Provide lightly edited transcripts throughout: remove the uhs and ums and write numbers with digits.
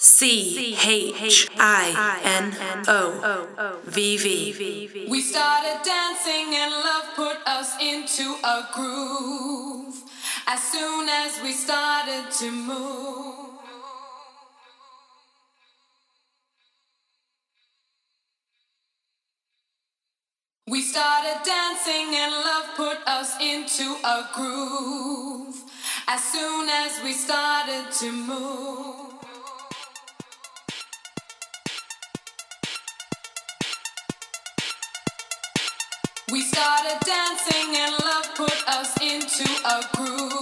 CHINOVV. We started dancing and love put us into a groove. As soon as we started to move, we started dancing and love put us into a groove. As soon as we started to move, we started dancing and love put us into a groove.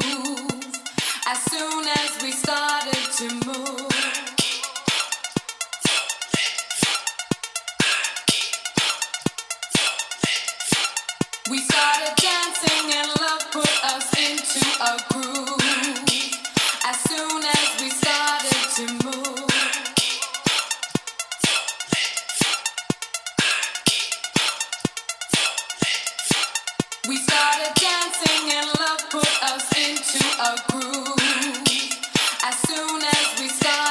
As soon as we started to move, we started dancing and love put us into a groove. As soon as we started to move, we started dancing and love put us into a groove. As soon as we started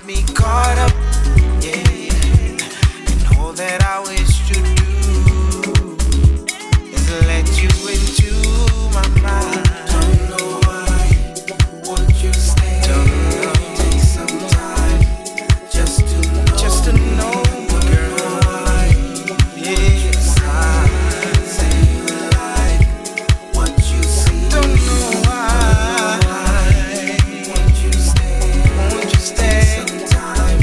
got me caught up, yeah, and all that I wish to do is let you into my mind. Don't know why, won't you stay? Don't know. Take some time just to know, girl. Why, yeah, I save a life. What you see? Don't know why, won't you stay?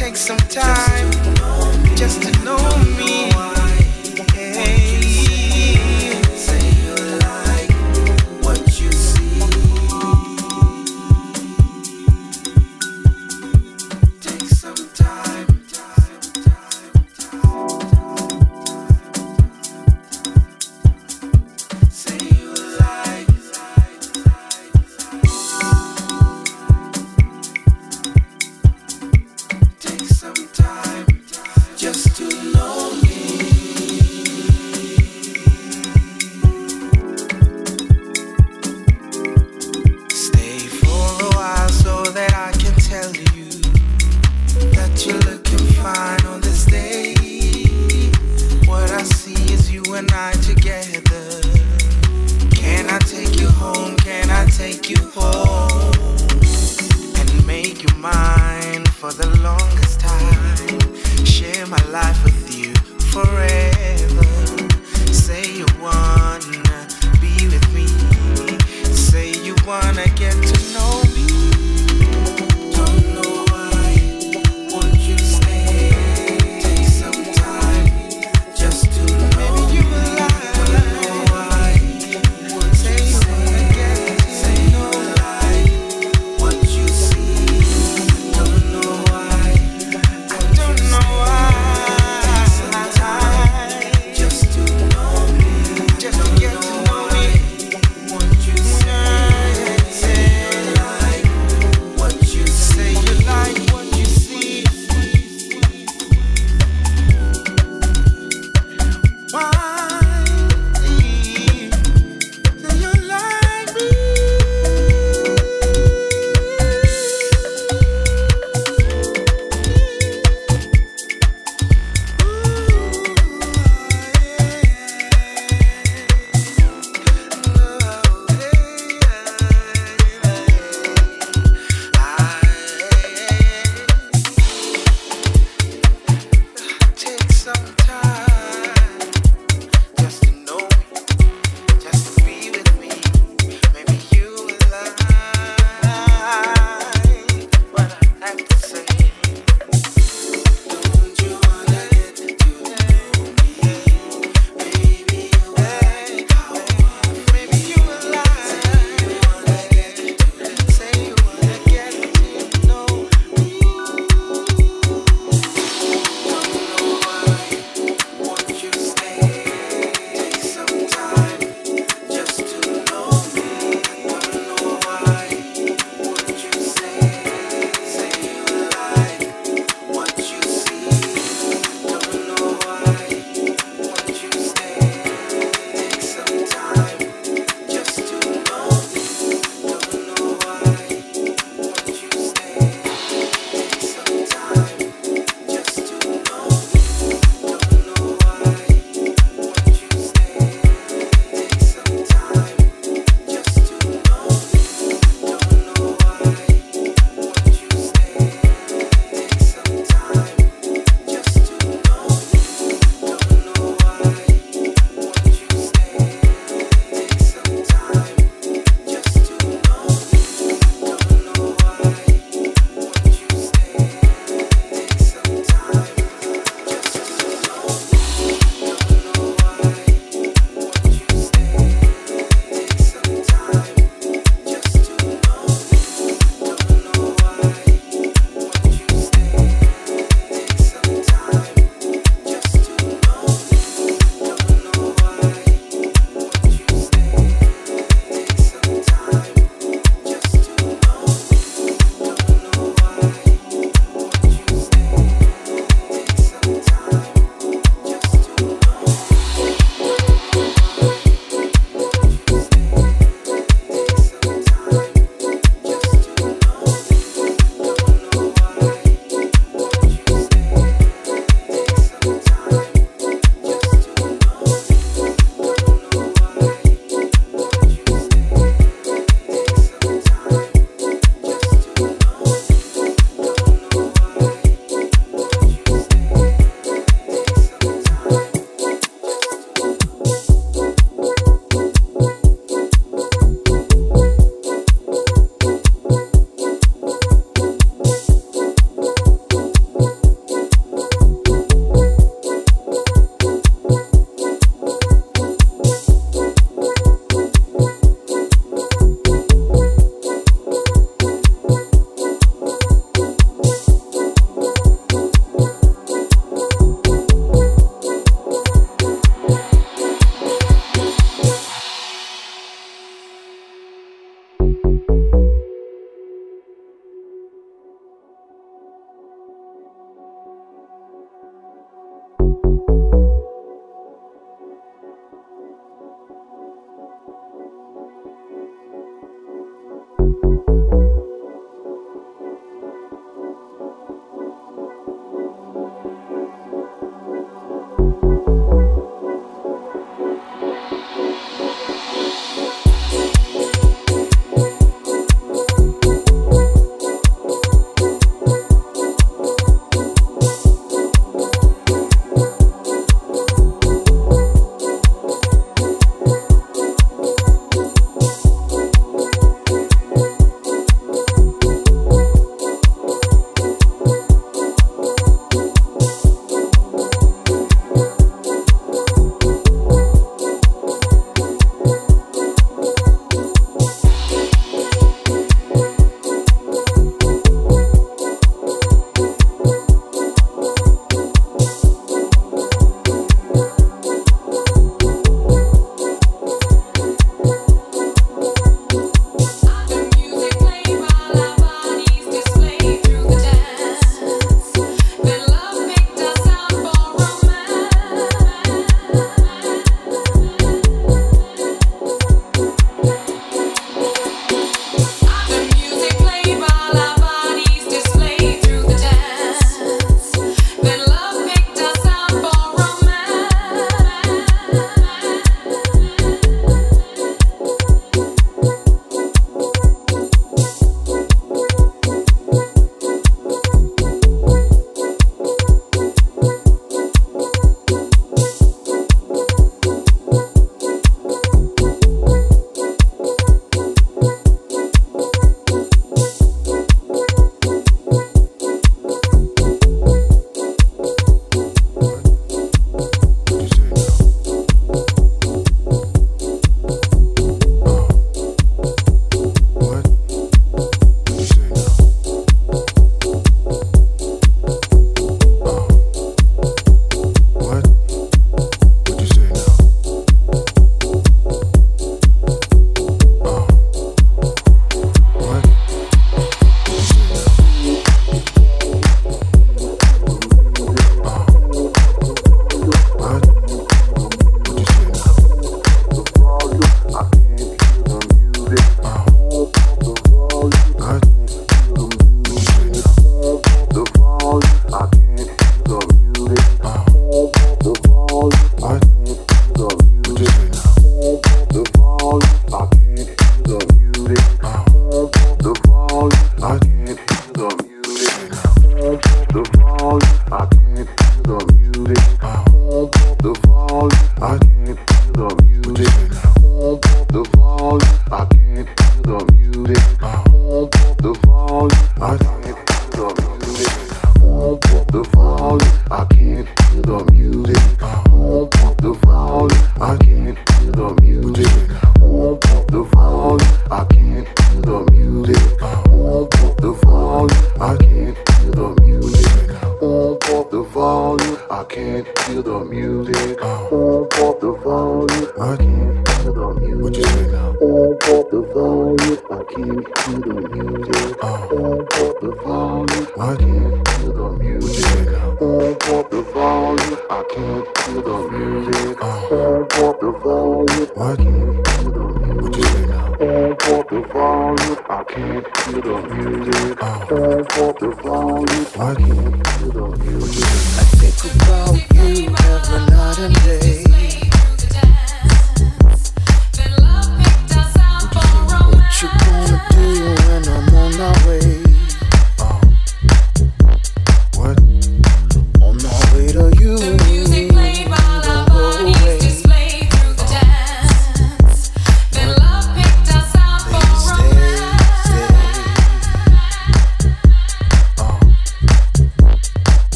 Take some time just to know me.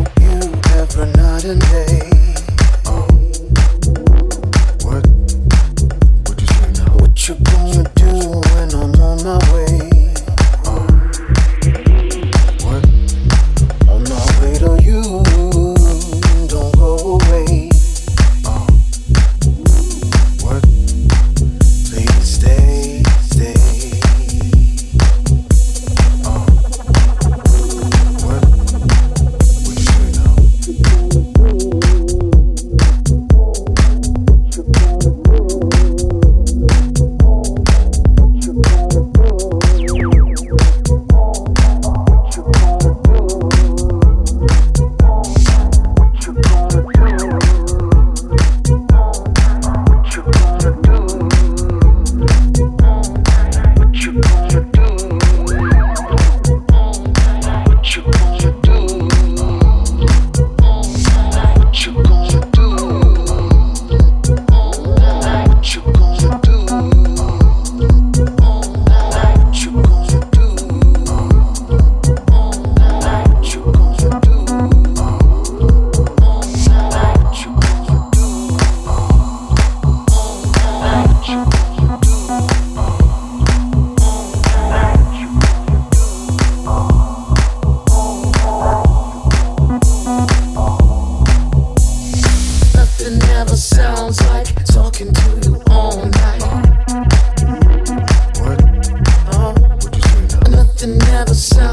I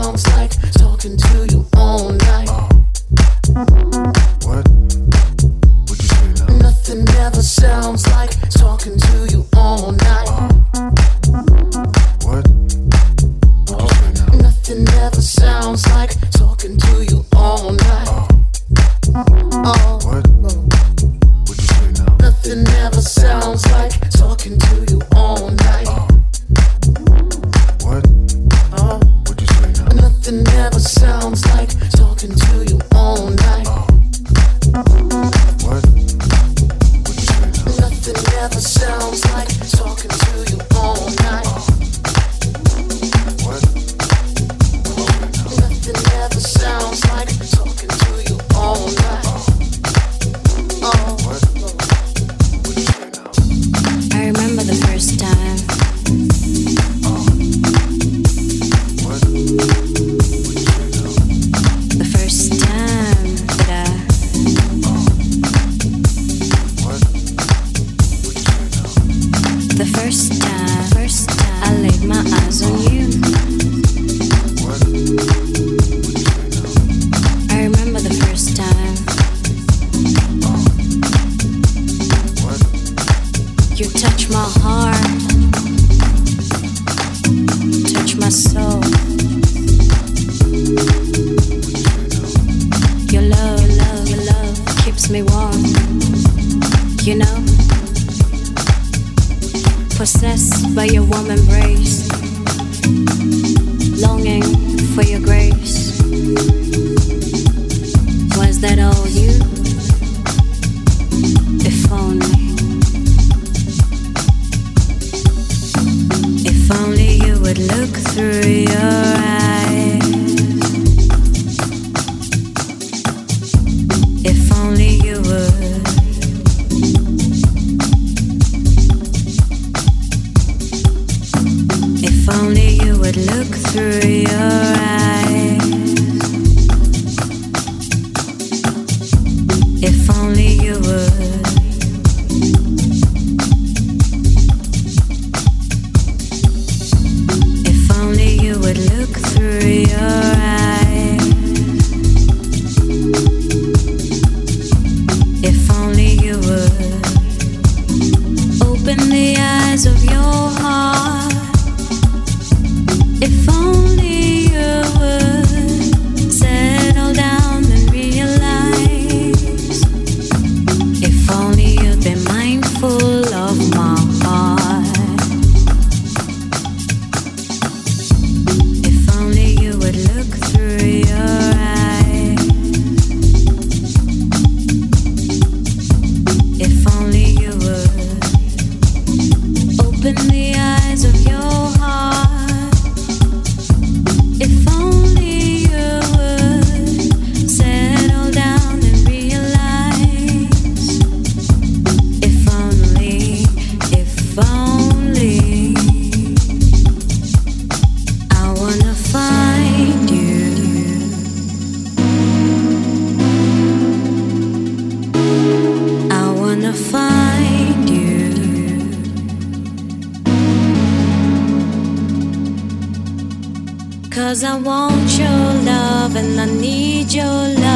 sounds like talking to you all night. What would you say now? Nothing ever sounds like talking to you all night. What would you say now? Nothing ever sounds like talking to you all night. What would you say now? Nothing ever sounds like talking to you all night. Nothing ever sounds like talking to you all night. What? Would you say now? Nothing ever sounds like talking to you all night. What? Nothing ever sounds like talking to you all night. What? Would you say now? I remember the first time. Your love.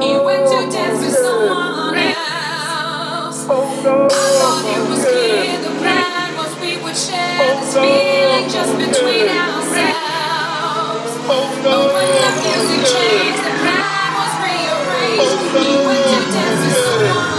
like you went to dance with someone else. I thought you was clear, the plan was we would share this feeling just between ourselves. But when the music changed, the plan was rearranged. You went to dance with someone else.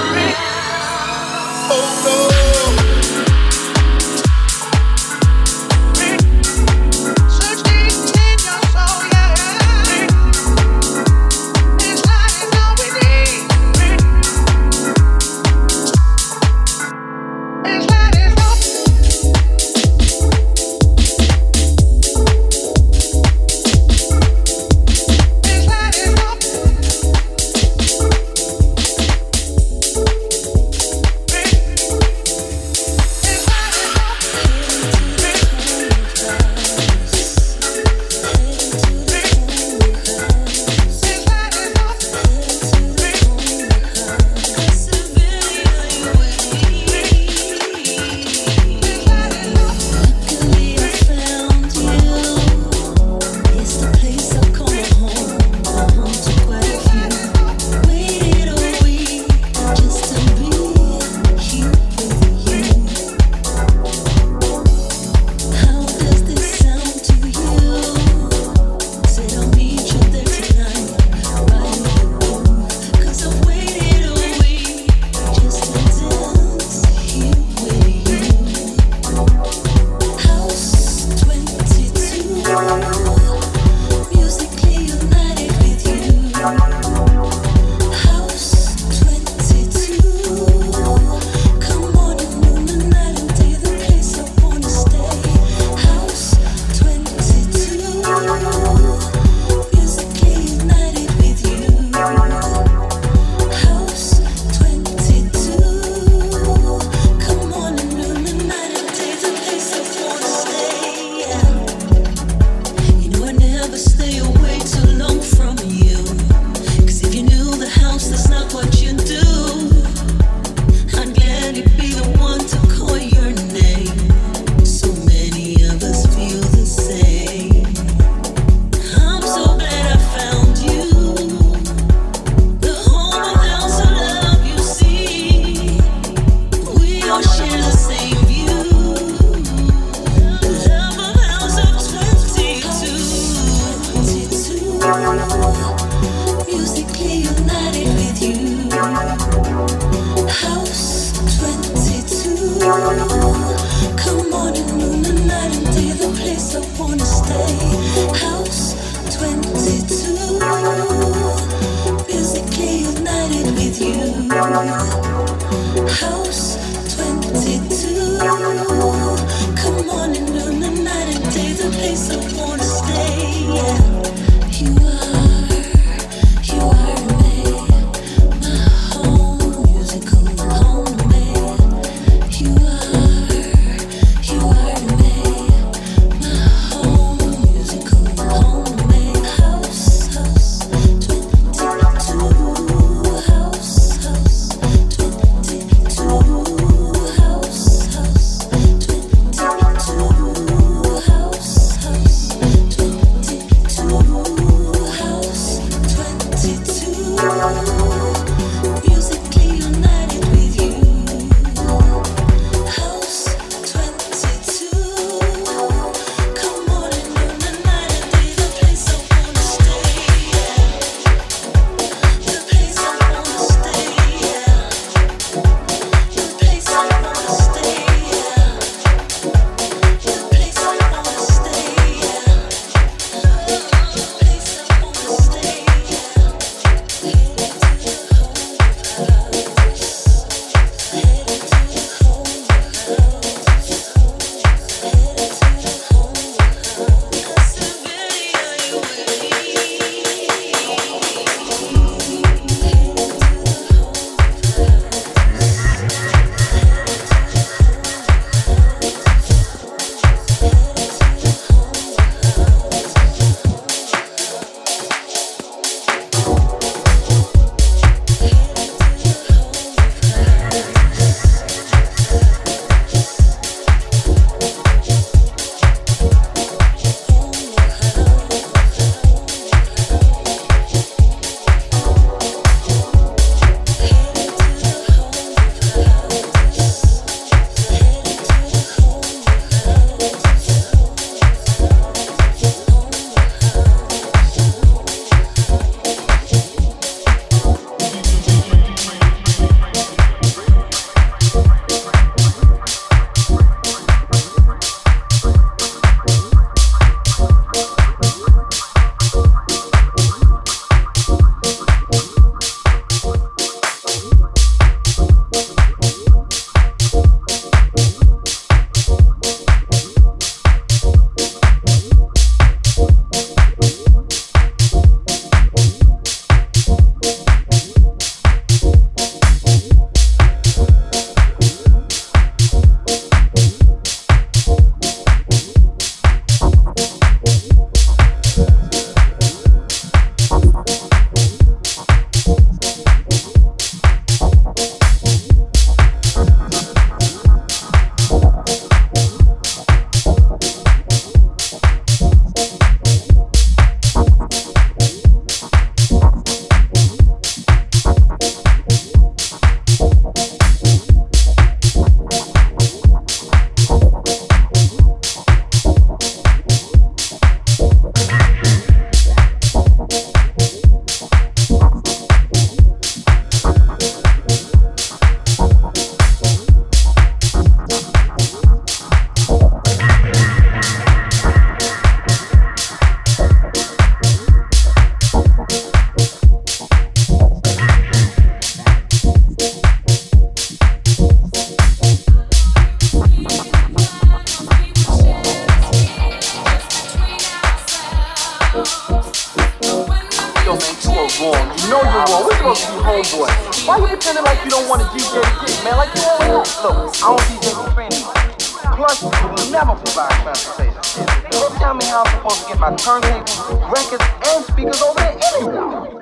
that you are wrong. You know you're wrong. We're supposed to be homeboys. Why you pretending like you don't want to DJ shit, man? Like you're a look, I don't DJ for anybody. Plus, you never provide transportation. Don't tell me how I'm supposed to get my turntables, records, and speakers over there anyway.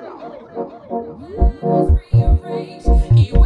You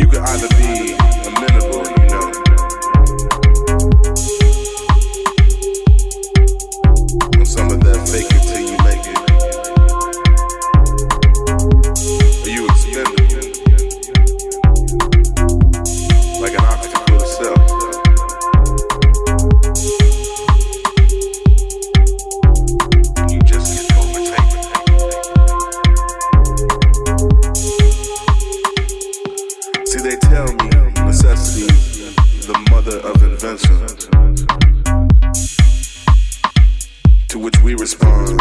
You can either be amenable, you know. And some of that fake it till you make it. Or you expendable, like an octopus itself. You just get overtaken. See, they tell me necessity, the mother of invention, to which we respond,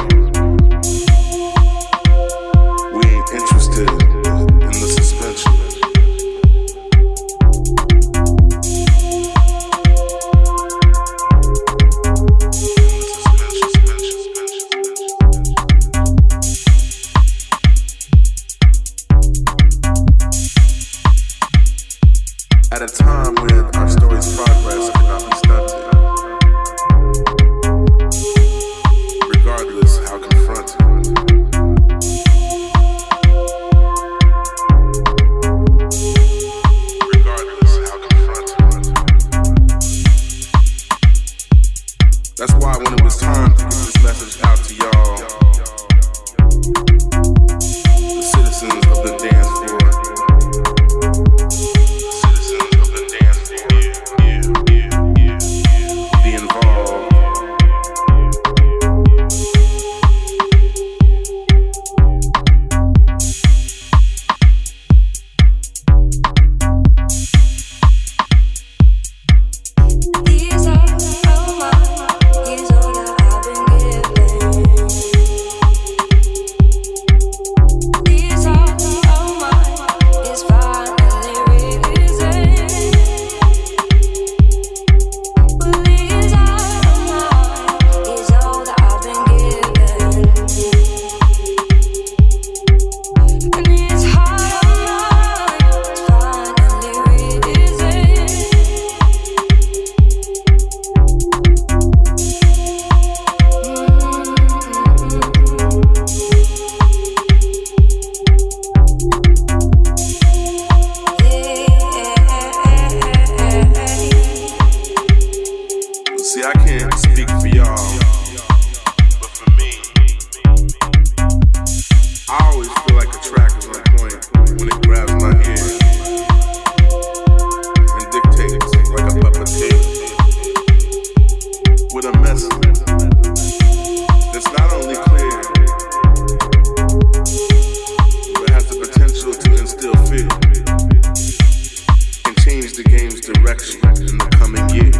we ain't interested in the suspension. At a time when our story's progress cannot be stunted, regardless how confronted, that's why when it was time to get this message out to y'all, the citizens of the dance floor. See, I can't speak for y'all, but for me, I always feel like a track is on point when it grabs my ear and dictates like a puppeteer with a message that's not only clear, but has the potential to instill fear and change the game's direction in the coming years.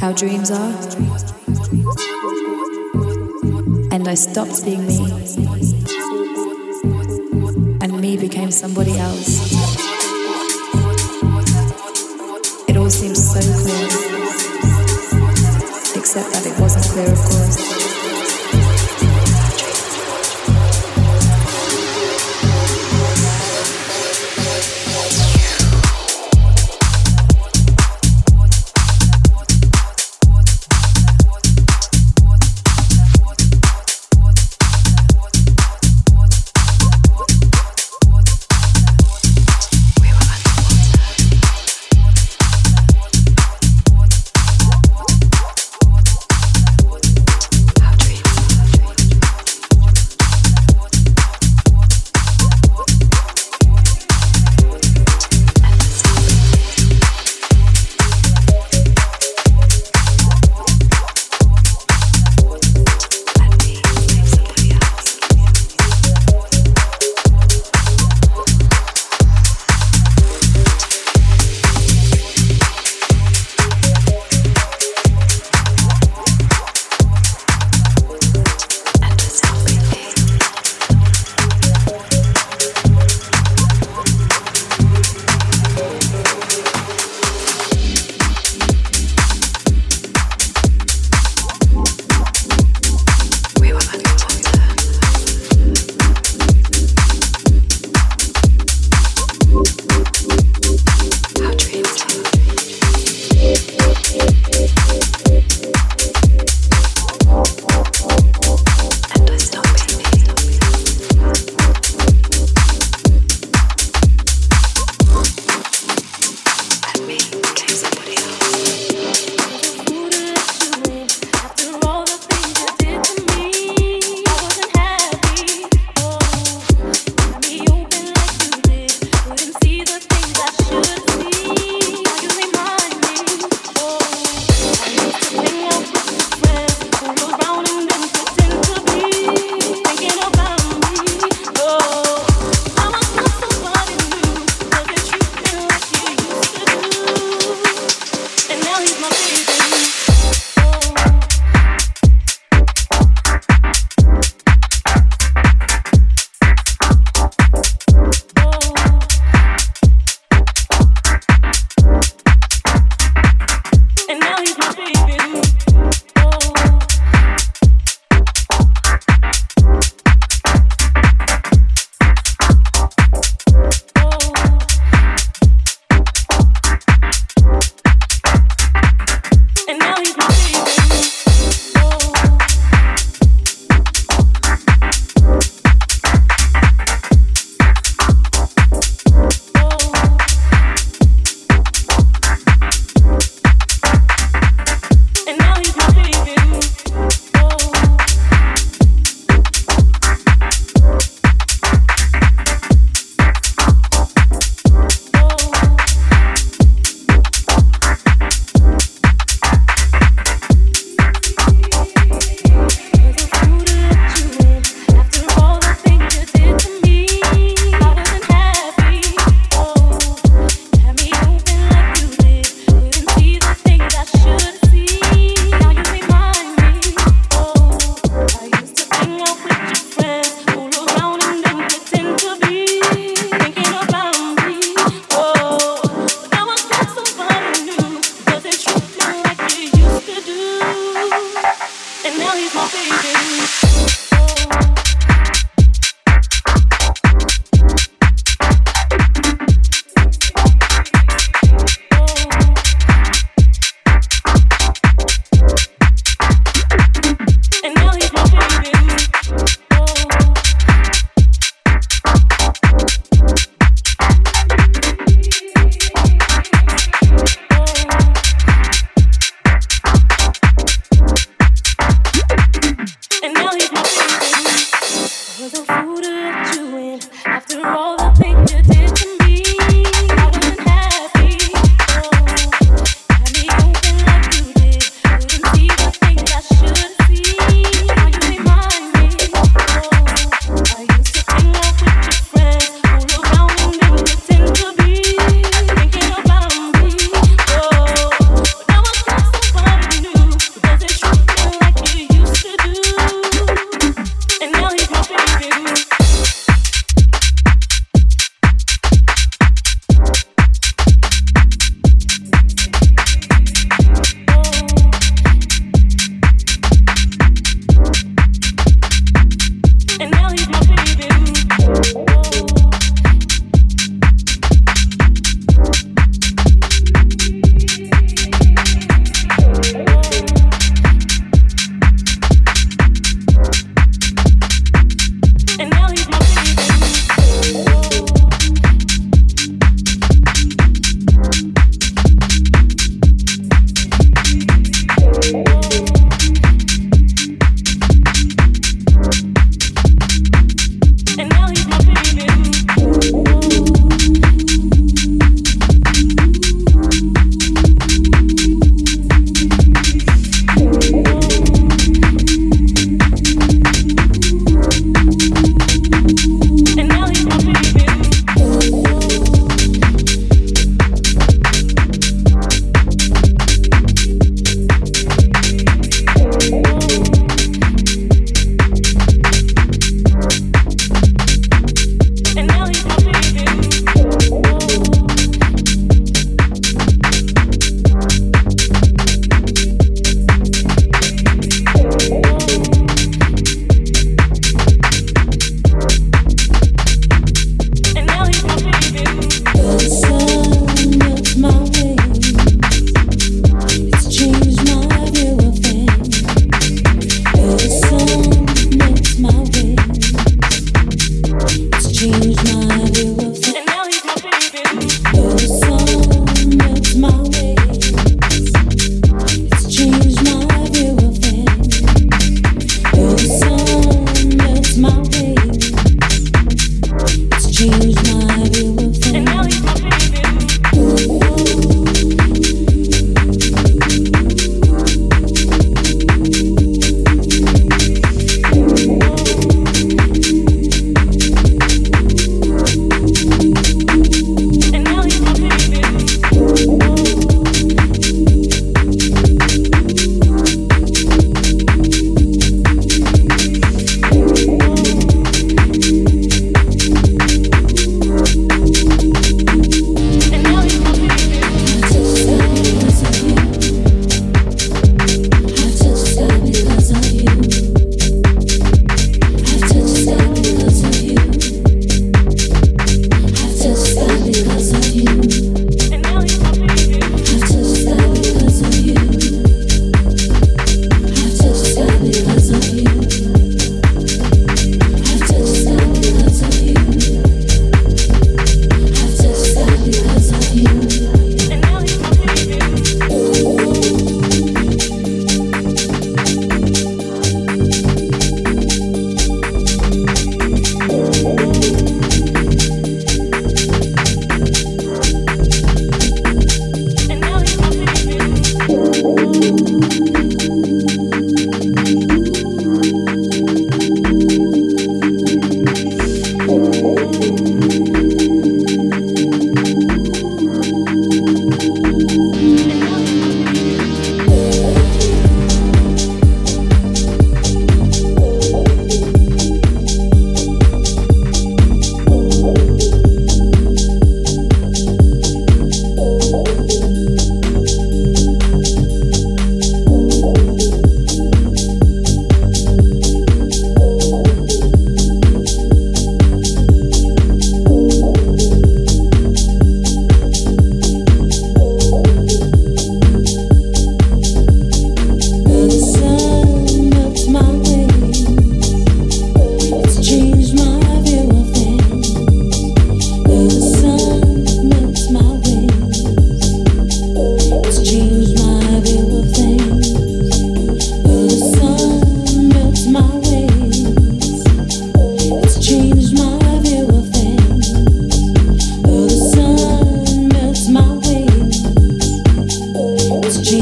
how dreams are, and I stopped seeing me, and me became somebody else. It all seemed so clear, except that it wasn't clear, of course.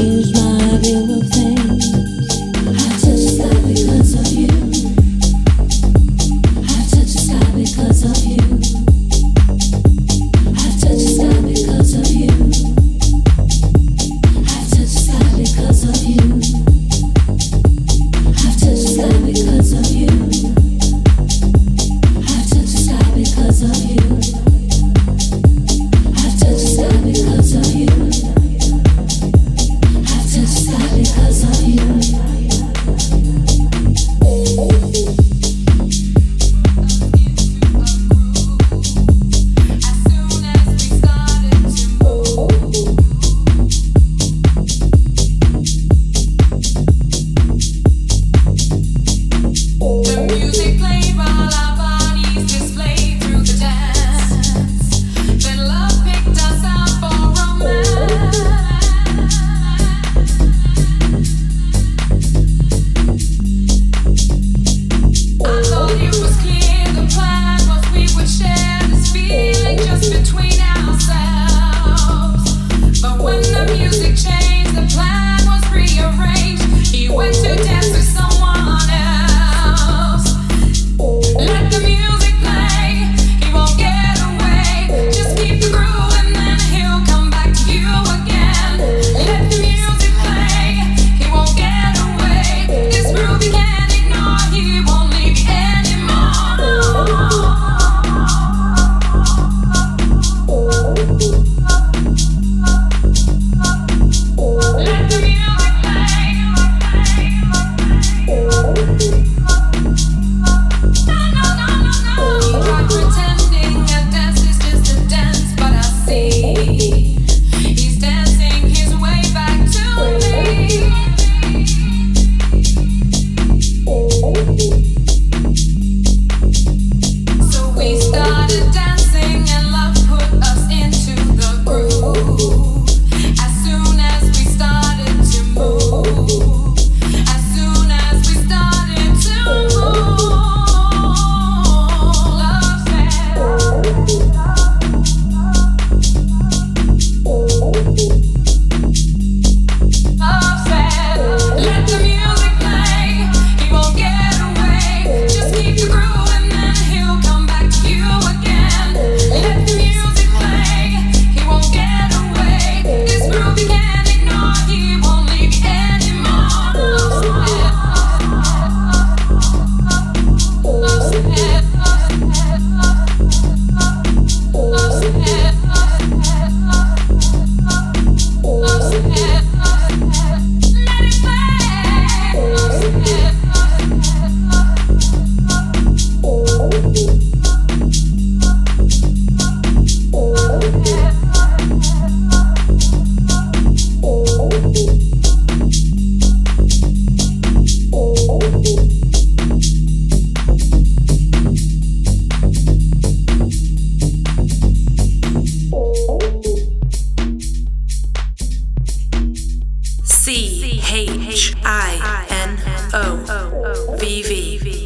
CHINOVV